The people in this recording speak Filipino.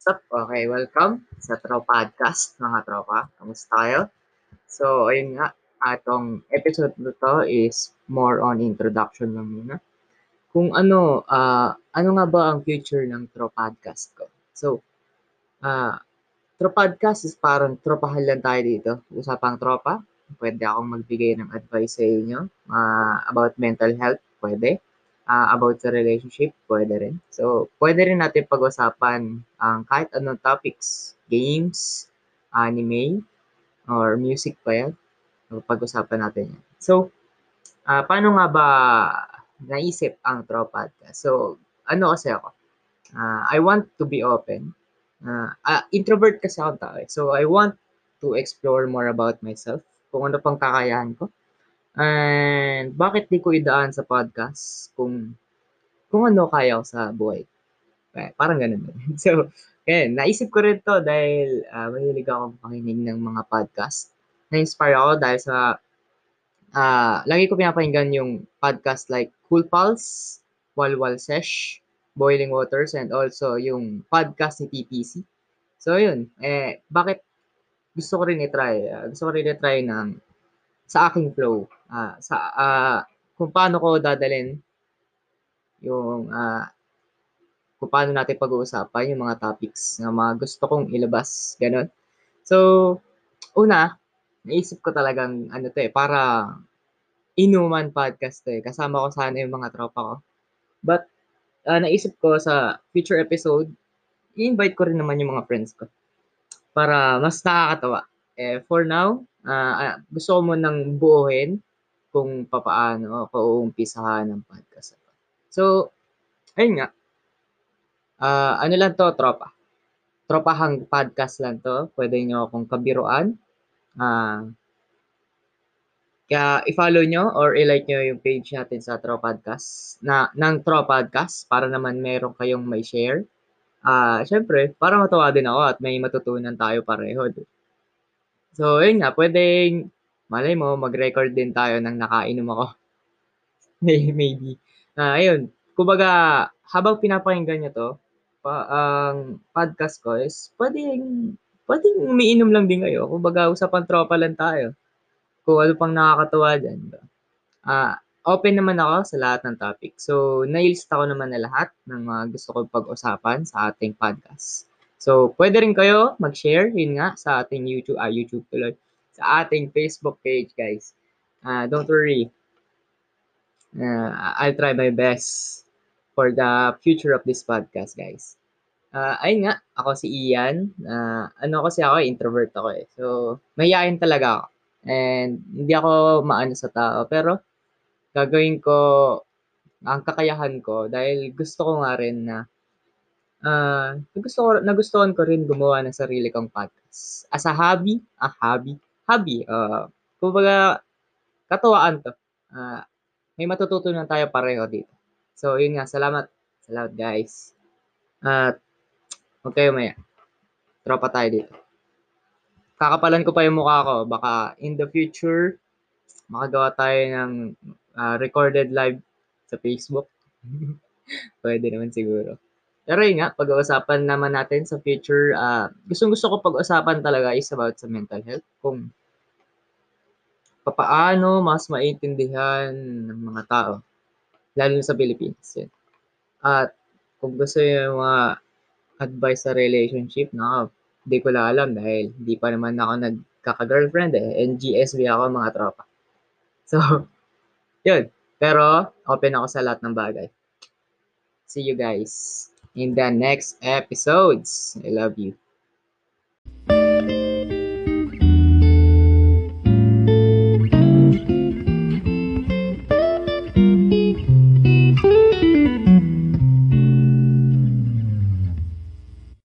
What's up? Okay, welcome sa Tropadcast, mga tropa. Kamusta tayo? So, ayun nga, atong episode na to is more on introduction lang muna. Kung ano, ano nga ba ang future ng Tropadcast ko? So, Tropadcast is parang tropahan lang tayo dito. Usapang tropa, pwede akong magbigay ng advice sa inyo about mental health, pwede. About sa relationship, pwede rin. So, pwede rin natin pag-usapan ang kahit anong topics. Games, anime, or music pa yan. Pag-usapan natin yan. So, paano nga ba naisip ang Tropadcast? So, ano kasi ako? I want to be open. Introvert kasi ako tao. So, I want to explore more about myself. Kung ano pang kakayahan ko. And bakit di ko idaan sa podcast kung ano kaya ko sa buhay. Parang ganun. So, ayan, naisip ko rin to dahil mahilig ako makinig ng mga podcast. Na-inspire ako dahil sa lagi ko pinapakinggan yung podcast like Cool Pulse, Walwal Sesh, Boiling Waters, and also yung podcast ni TPC. So, yun. Bakit gusto ko rin i-try? Gusto ko rin i-try ng sa aking flow, kung paano ko dadalhin yung, kung paano natin pag-uusapan yung mga topics na mga gusto kong ilabas, ganun. So, una, naisip ko talagang, para inuman podcast to eh. Kasama ko sana yung mga tropa ko. But, naisip ko sa future episode, i-invite ko rin naman yung mga friends ko para mas nakakatawa. For now, gusto ko munang buuhin kung papaano ako uumpisahan ng podcast. So, ayun nga. Ano lang to, tropa. Tropahang podcast lang to. Pwede nyo akong kabiruan. Kaya i-follow nyo or i-like nyo yung page natin sa Tropadcast, ng Tropadcast para naman meron kayong may share. Siyempre, para matawa din ako at may matutunan tayo pareho. So, yun nga, pwedeng, malay mo, mag-record din tayo ng nakainom ako. Maybe. Ayun, kumbaga, habang pinapakinggan nyo to, ang podcast ko is, pwedeng umiinom lang din kayo. Kumbaga, usapang tropa lang tayo. Kung ano pang nakakatawa dyan. Open naman ako sa lahat ng topic. So, nailista ko naman na lahat ng mga gusto ko pag-usapan sa ating podcast. So, pwede rin kayo mag-share, yun nga, sa ating YouTube tuloy, sa ating Facebook page, guys. Don't worry. I'll try my best for the future of this podcast, guys. Ayun nga, ako si Ian. Introvert ako eh. So, mahiyain talaga ako. And hindi ako maano sa tao. Pero, gagawin ko ang kakayahan ko dahil gusto ko nga rin na nagustuhan ko rin gumawa ng sarili kong podcast. As a hobby, hobby. Kumbaga, katuwaan to. May matututunan tayo pareho dito. So, yun nga, salamat. Salamat, guys. At, huwag kayo maya. Tropa tayo dito. Kakapalan ko pa yung mukha ko. Baka, in the future, makagawa tayo ng recorded live sa Facebook. Pwede naman siguro. Pero yun nga, pag-uusapan naman natin sa future, gusto ko pag-usapan talaga is about sa mental health. Kung papaano mas maintindihan ng mga tao, lalo sa Pilipinas. Yun. At kung gusto nyo yung mga advice sa relationship, hindi ko lang alam dahil hindi pa naman ako nagkaka-girlfriend eh. NGSB ako, mga tropa. So, yun. Pero open ako sa lahat ng bagay. See you guys in the next episodes. I love you.